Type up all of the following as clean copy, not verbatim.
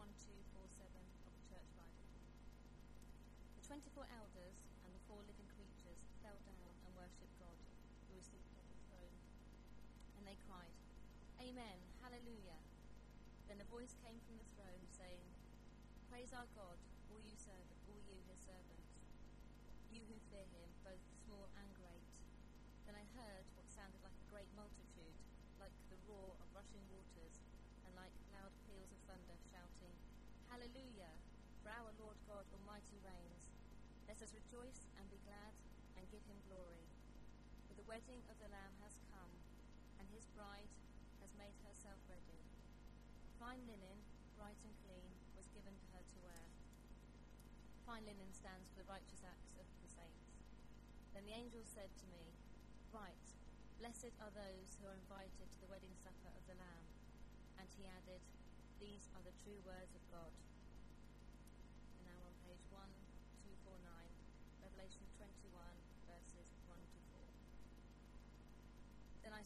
1247 of the Church Bible. The 24 elders and the four living creatures fell down and worshipped God, who was seated on the throne. And they cried, "Amen, hallelujah." Then a voice came from the throne saying, "Praise our God, all you his servants, you who fear him, both small and great." Then I heard what sounded like a great multitude, like the roar of rushing waters, and like loud peals of thunder, shouting, "Hallelujah, for our Lord God Almighty reigns. Let us rejoice and be glad and give him glory. For the wedding of the Lamb has come, and his bride has made herself ready. Fine linen, bright and clean, was given to her to wear." Fine linen stands for the righteous acts of the saints. Then the angel said to me, "Right, blessed are those who are invited to the wedding supper of the Lamb." And he added, "These are the true words of God." And now on page 1249, Revelation 21, verses 1 to 4. Then I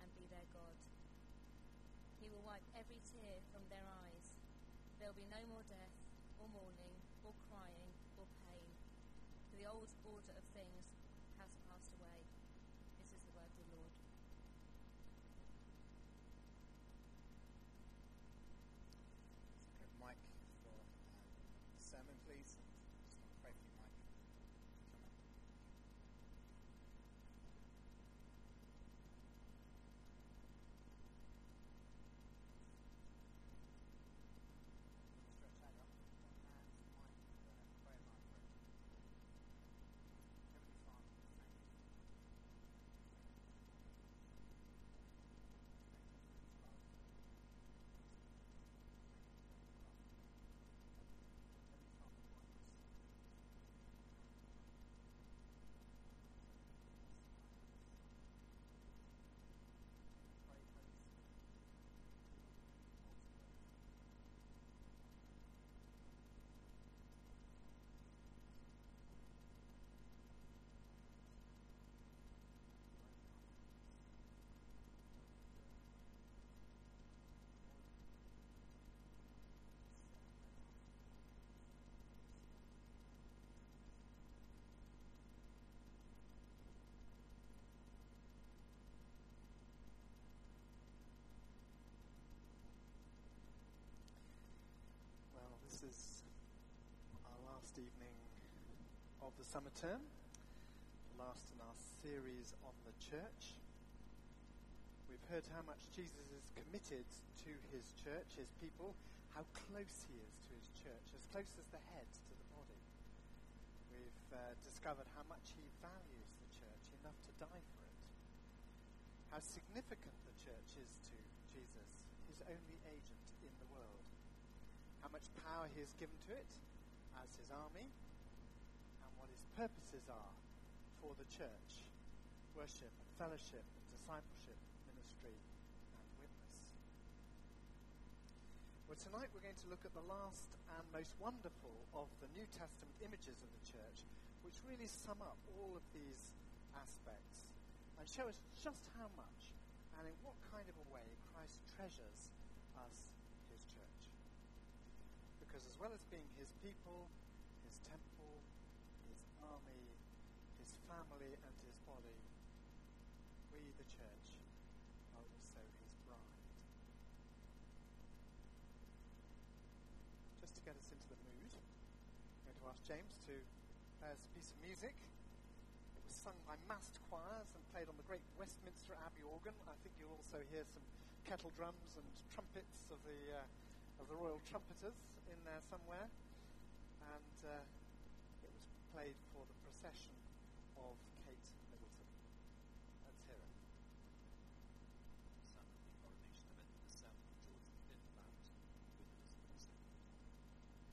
and be their God. He will wipe every tear from their eyes. There will be no more death, or mourning, or crying, or pain, for the old order of things has passed away." This is the word of the Lord. Please, just pray for you, Mike. Come on. Stretch that up with one hand, Mike, and pray my prayer. Heavenly Father, thank you. This is our last evening of the summer term, the last in our series on the church. We've heard how much Jesus is committed to his church, his people, how close he is to his church, as close as the head to the body. We've discovered how much he values the church, enough to die for it, how significant the church is to Jesus, his only agent in the world, how much power he has given to it as his army, and what his purposes are for the church: worship, and fellowship, and discipleship, ministry, and witness. Well, tonight we're going to look at the last and most wonderful of the New Testament images of the church, which really sum up all of these aspects and show us just how much and in what kind of a way Christ treasures us. Because as well as being his people, his temple, his army, his family, and his body, we, the church, are also his bride. Just to get us into the mood, I'm going to ask James to play us a piece of music. It was sung by massed choirs and played on the great Westminster Abbey organ. I think you'll also hear some kettle drums and trumpets of the Royal Trumpeters in there somewhere, and it was played for the procession of Kate Middleton. Let's hear it. The coronation of Edward the Seventh, George V, with Elizabeth II.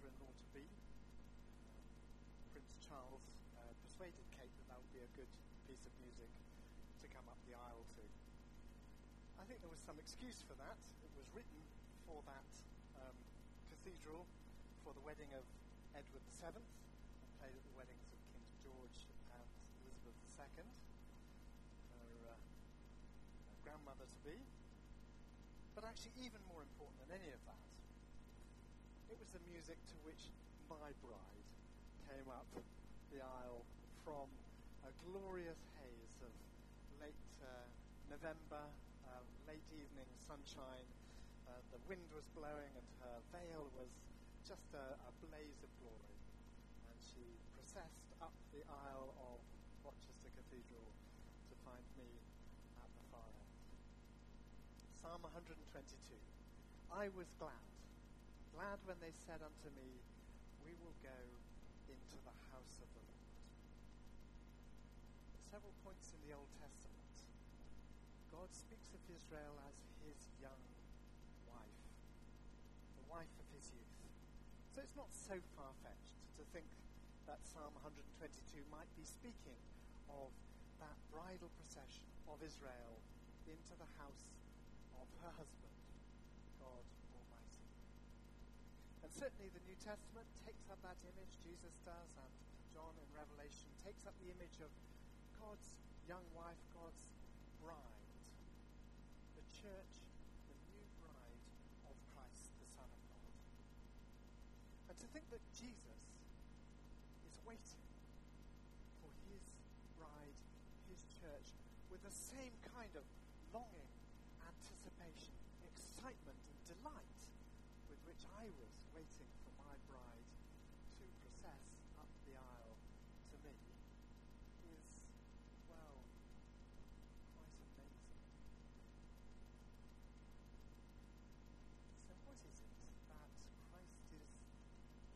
mother-in-law to be, Prince Charles, persuaded Kate that would be a good piece of music to come up the aisle to. I think there was some excuse for that. It was written for that cathedral for the wedding of Edward VII, and played at the weddings of Kings George and Elizabeth II, her grandmother-to-be. But actually, even more important than any of that, it was the music to which my bride came up the aisle from a glorious haze of late November, late evening sunshine. The wind was blowing and her veil was just a blaze of glory. And she processed up the aisle of Rochester Cathedral to find me at the far end. Psalm 122. I was glad when they said unto me, we will go into the house of the Lord. At several points in the Old Testament, God speaks of Israel as his young wife, the wife of his youth. So it's not so far-fetched to think that Psalm 122 might be speaking of that bridal procession of Israel into the house of her husband, God Almighty. And certainly the New Testament takes up that image, Jesus does, and John in Revelation takes up the image of God's young wife, God's bride, the church, the new bride of Christ, the Son of God. And to think that Jesus is waiting for his bride, his church, with the same kind of longing, anticipation, excitement, and delight with which I was waiting for my bride to process up the aisle to me is, well, quite amazing. So what is it that Christ is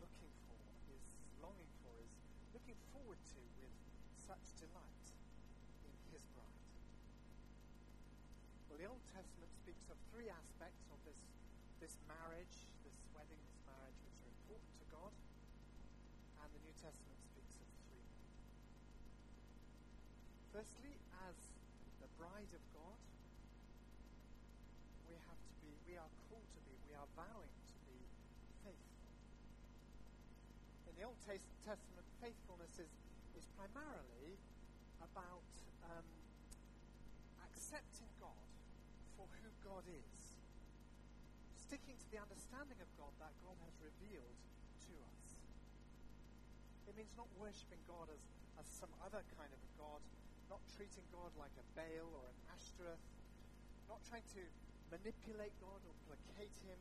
looking for, is longing for, is looking forward to with such delight in his bride? The Old Testament speaks of three aspects of this marriage, this wedding, this marriage, which are important to God, and the New Testament speaks of three more. Firstly, as the bride of God, we are vowing to be faithful. In the Old Testament, faithfulness is primarily about accepting God for who God is, sticking to the understanding of God that God has revealed to us. It means not worshipping God as some other kind of a God, not treating God like a Baal or an Ashtoreth, not trying to manipulate God or placate him,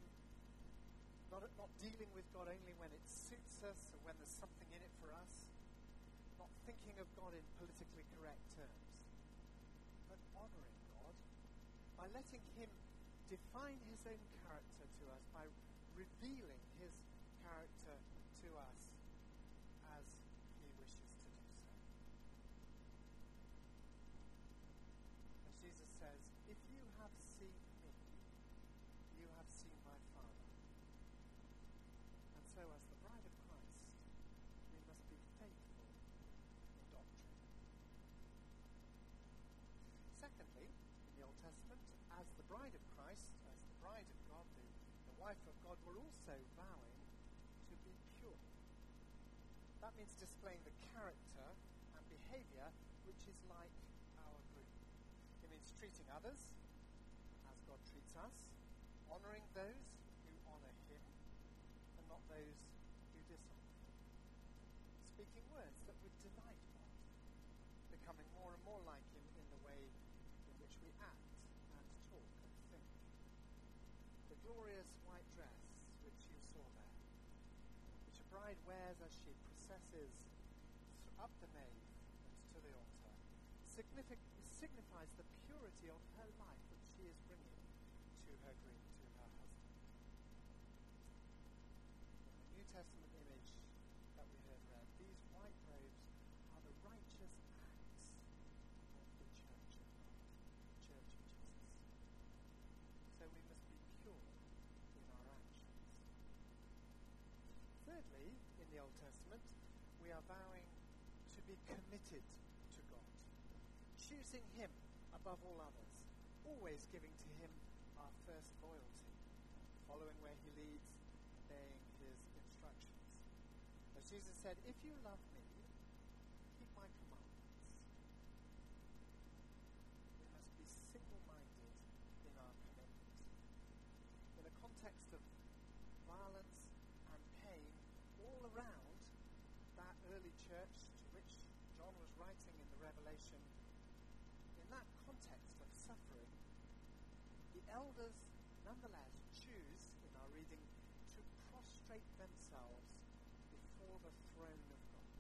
not dealing with God only when it suits us or when there's something in it for us, not thinking of God in politically correct terms, but honouring God by letting him define his own character to us, by revealing his character to us as he wishes to do so. As Jesus says, if you have seen me, you have seen my Father. And so as the bride of Christ, we must be faithful in doctrine. Secondly, in the Old Testament, as the bride of Christ, as the bride of God, the wife of God, we're also vowing to be pure. That means displaying the character and behaviour which is like our group. It means treating others as God treats us, honouring those who honour him, and not those who dishonour him. Speaking words that would delight God, becoming more and more like him in the way in which we act, talk and think. The glorious white dress which you saw there, which a bride wears as she processes up the nave and to the altar, signifies the purity of her life that she is bringing to her husband. In the New Testament image that we heard read, these white robes are the righteous acts of the church of God, the church of Jesus. So we must be pure in our actions. Thirdly, the Old Testament, we are vowing to be committed to God, choosing Him above all others, always giving to Him our first loyalty, following where He leads, obeying His instructions. As Jesus said, if you love me, keep my commandments. We must be single-minded in our commitment. In a context of violence and pain all around, that early church to which John was writing in the Revelation, in that context of suffering, the elders nonetheless choose, in our reading, to prostrate themselves before the throne of God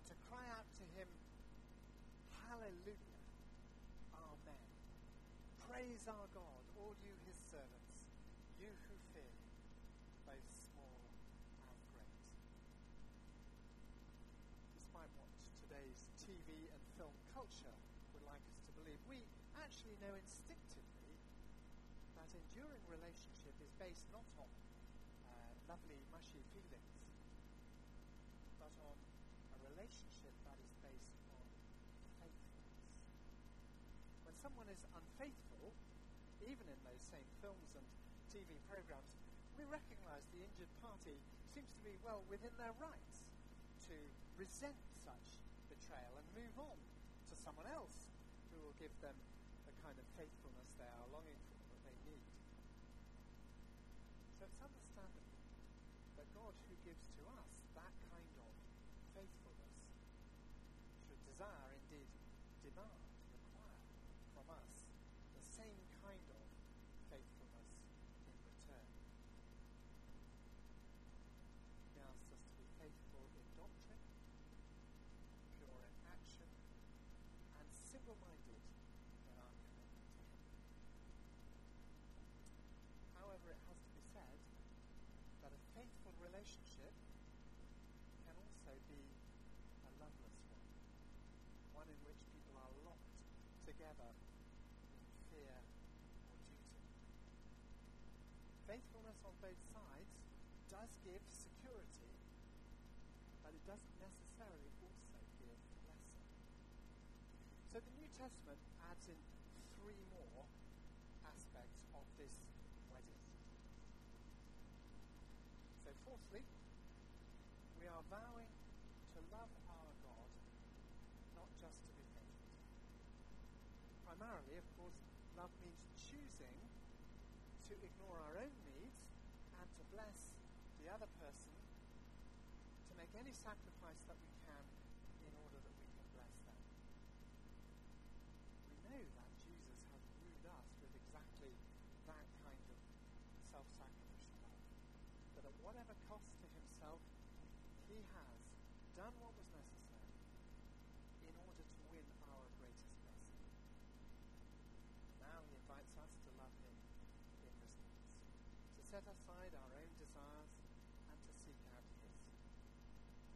and to cry out to Him, Hallelujah, Amen. Praise our God, all you His servants, you who fear Him, both small and great. Despite what today's TV and film culture would like us to believe, we actually know instinctively that enduring relationship is based not on lovely, mushy feelings, but on a relationship that is based on faithfulness. When someone is unfaithful, even in those same films and TV programs, we recognize the injured party seems to be well within their rights to resent such betrayal and move on to someone else who will give them the kind of faithfulness they are longing for. So it's understandable that God, who gives to us that kind of faithfulness, should desire, indeed demand, require from us the same kind of faithfulness in return. He asks us to be faithful in doctrine, pure in action, and single-minded. However, it has to be said that a faithful relationship can also be a loveless one in which people are locked together in fear or duty. Faithfulness on both sides does give security, but it doesn't necessarily also give blessing. So the New Testament adds in three more aspects of this wedding. So fourthly, we are vowing to love our God, not just to be faithful. Primarily, of course, love means choosing to ignore our own needs and to bless the other person, to make any sacrifice that we can in order that we can bless them. We know that Jesus has wooed us with exactly that kind of self-sacrificial love, that at whatever cost to Himself, He has done what was necessary in order to win our greatest blessing. Now He invites us to love Him in response, to set aside our own desires and to seek out His.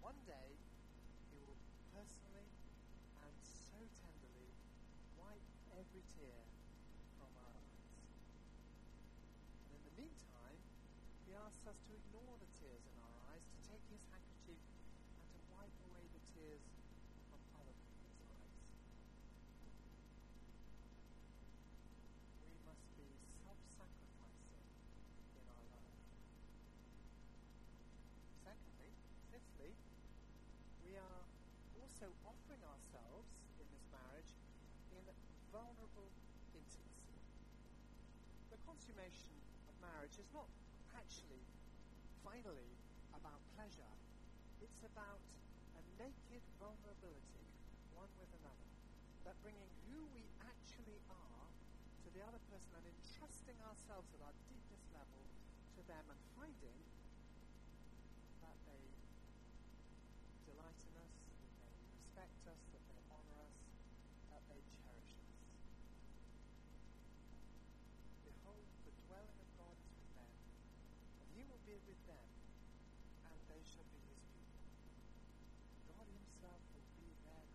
One day, He will personally and so tenderly wipe every tear from our eyes. Meantime, He asks us to ignore the tears in our eyes, to take His handkerchief and to wipe away the tears from other people's eyes. We must be self-sacrificing in our love. Secondly, fifthly, we are also offering ourselves in this marriage in vulnerable intimacy. The consummation marriage is not actually, finally, about pleasure. It's about a naked vulnerability, one with another, that bringing who we actually are to the other person and entrusting ourselves at our deepest level to them and finding that they delight in us, that they respect us, that they honor us, that they cherish us. Behold, the dwelling of God is with them, and He will be with them, and they shall be His people. God Himself will be their God,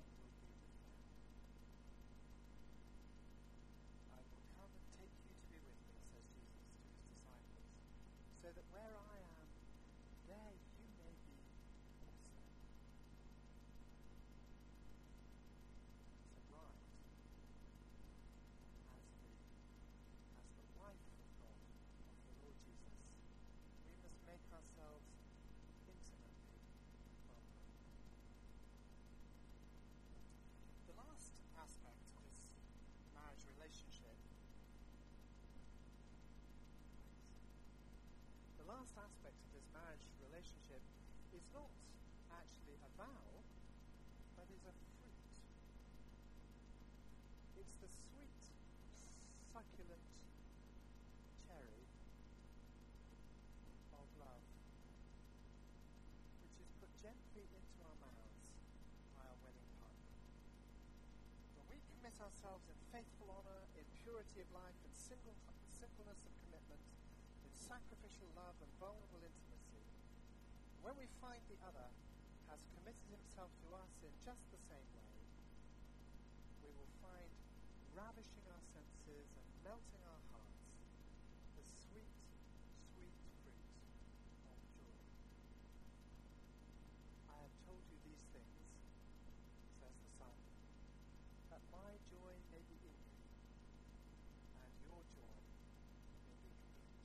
and will be with them. I will come and take you to be with me, says Jesus to His disciples, so that where I am, last aspect of this marriage relationship is not actually a vow, but is a fruit. It's the sweet, succulent cherry of love, which is put gently into our mouths by our wedding partner. When we commit ourselves in faithful honor, in purity of life, in singleness of commitment, in sacrificial love and vulnerable intimacy, when we find the other has committed himself to us in just the same way, we will find ravishing our senses and melting our hearts the sweet, sweet fruit of joy. I have told you these things, says the Son, that my joy may be in you and your joy may be complete.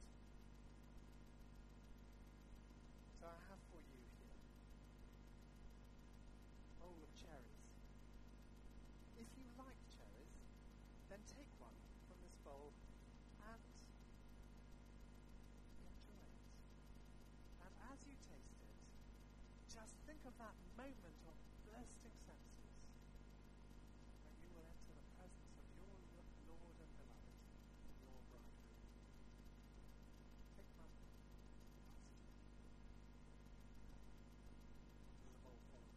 So I have for you here a bowl of cherries. If you like cherries, then take one from this bowl and enjoy it. And as you taste it, just think of that moment of bursting senses when you will enter the presence of your Lord and beloved, your bridegroom. Take one. There's a bowl full.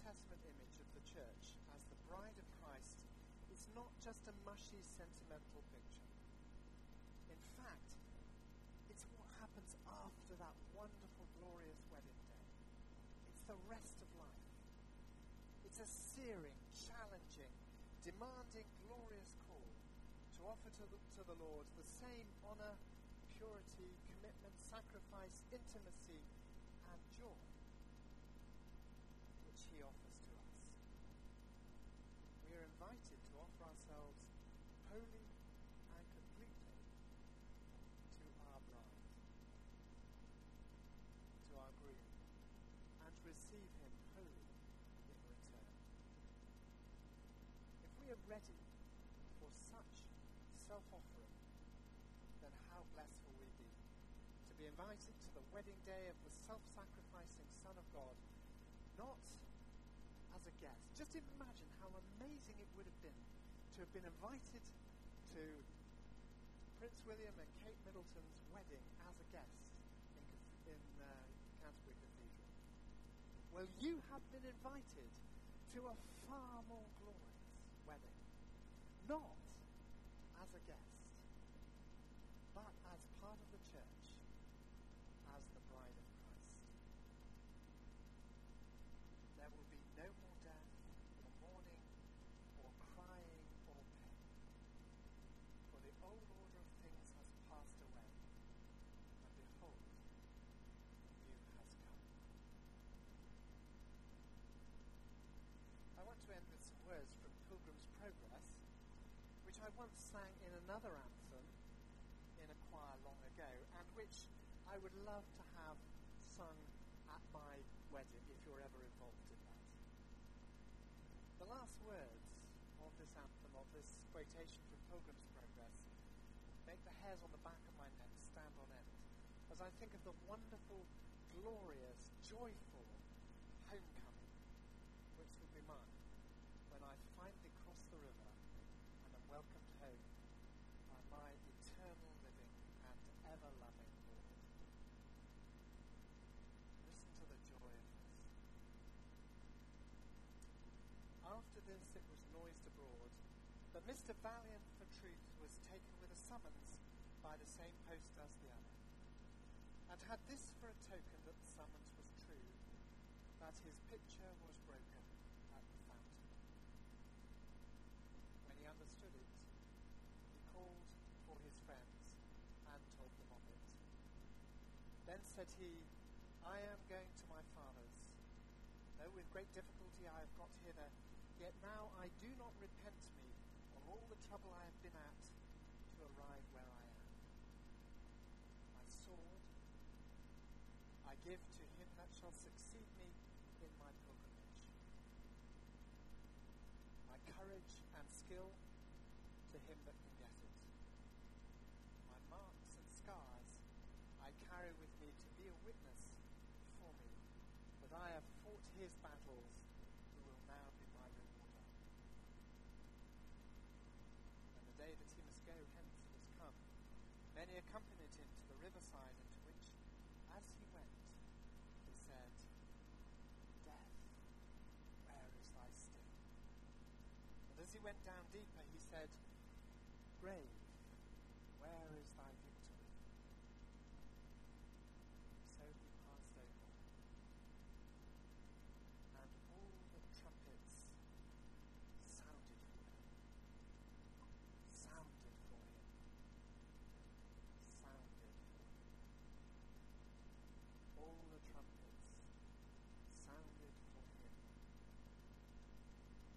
Testament image of the church as the bride of Christ is not just a mushy, sentimental picture. In fact, it's what happens after that wonderful, glorious wedding day. It's the rest of life. It's a searing, challenging, demanding, glorious call to offer to the Lord the same honor, purity, commitment, sacrifice, intimacy, and joy he offers to us. We are invited to offer ourselves wholly and completely to our bride, to our groom, and to receive him wholly in return. If we are ready for such self-offering, then how blessed will we be to be invited to the wedding day of the self-sacrificing Son of God, not as a guest. Just imagine how amazing it would have been to have been invited to Prince William and Kate Middleton's wedding as a guest in Canterbury Cathedral. Well, you have been invited to a far more glorious wedding, not as a guest, but as part of the church, as the bride of Christ. There will be no more death, or mourning, or crying, or pain. For the old order of things has passed away, and behold, new has come. I want to end with some words from Pilgrim's Progress, which I once sang in another anthem in a choir long ago, and which I would love to have sung at my wedding, if you're ever involved in that. The last words of this anthem, of this quotation from Pilgrim's Progress, make the hairs on the back of my neck stand on end as I think of the wonderful, glorious, joyful homecoming which will be mine when I finally cross the river and am welcomed home by my eternal living and ever-loving Lord. After this it was noised abroad that Mr. Valiant for Truth was taken with a summons by the same post as the other, and had this for a token that the summons was true, that his pitcher was broken at the fountain. When he understood it, he called for his friends and told them of it. Then said he, I am going to my father's, though with great difficulty I have got hither, yet now I do not repent me of all the trouble I have been at to arrive where I am. My sword I give to him that shall succeed me in my pilgrimage. My courage and skill to him that forgetteth. My marks and scars I carry with me to be a witness for me that I have fought his battles who will now be my rewarder. And the day that he must go hence was come. Many accompanied him to the riverside, into which, as he went, he said, Death, where is thy sting? And as he went down deeper, he said, Grave, where is thy victory? So he passed over, and all the trumpets sounded for him. All the trumpets sounded for him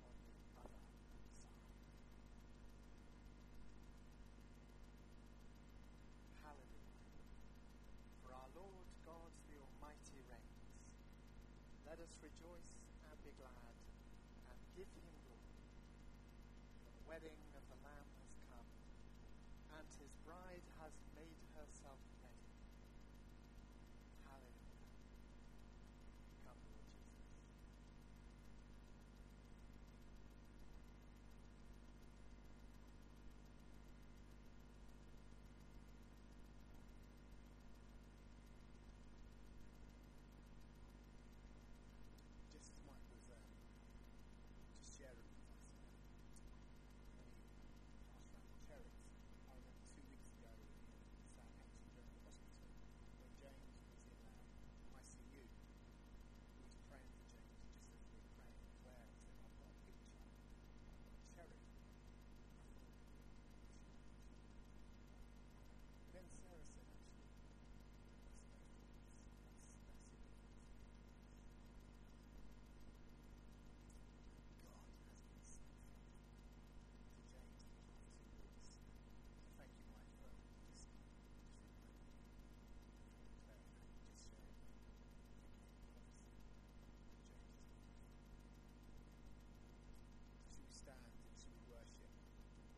on the other side. Hallelujah. For our Lord God the Almighty reigns. Let us rejoice and be glad and give him glory. For the wedding of the Lamb has come, and his bride has made herself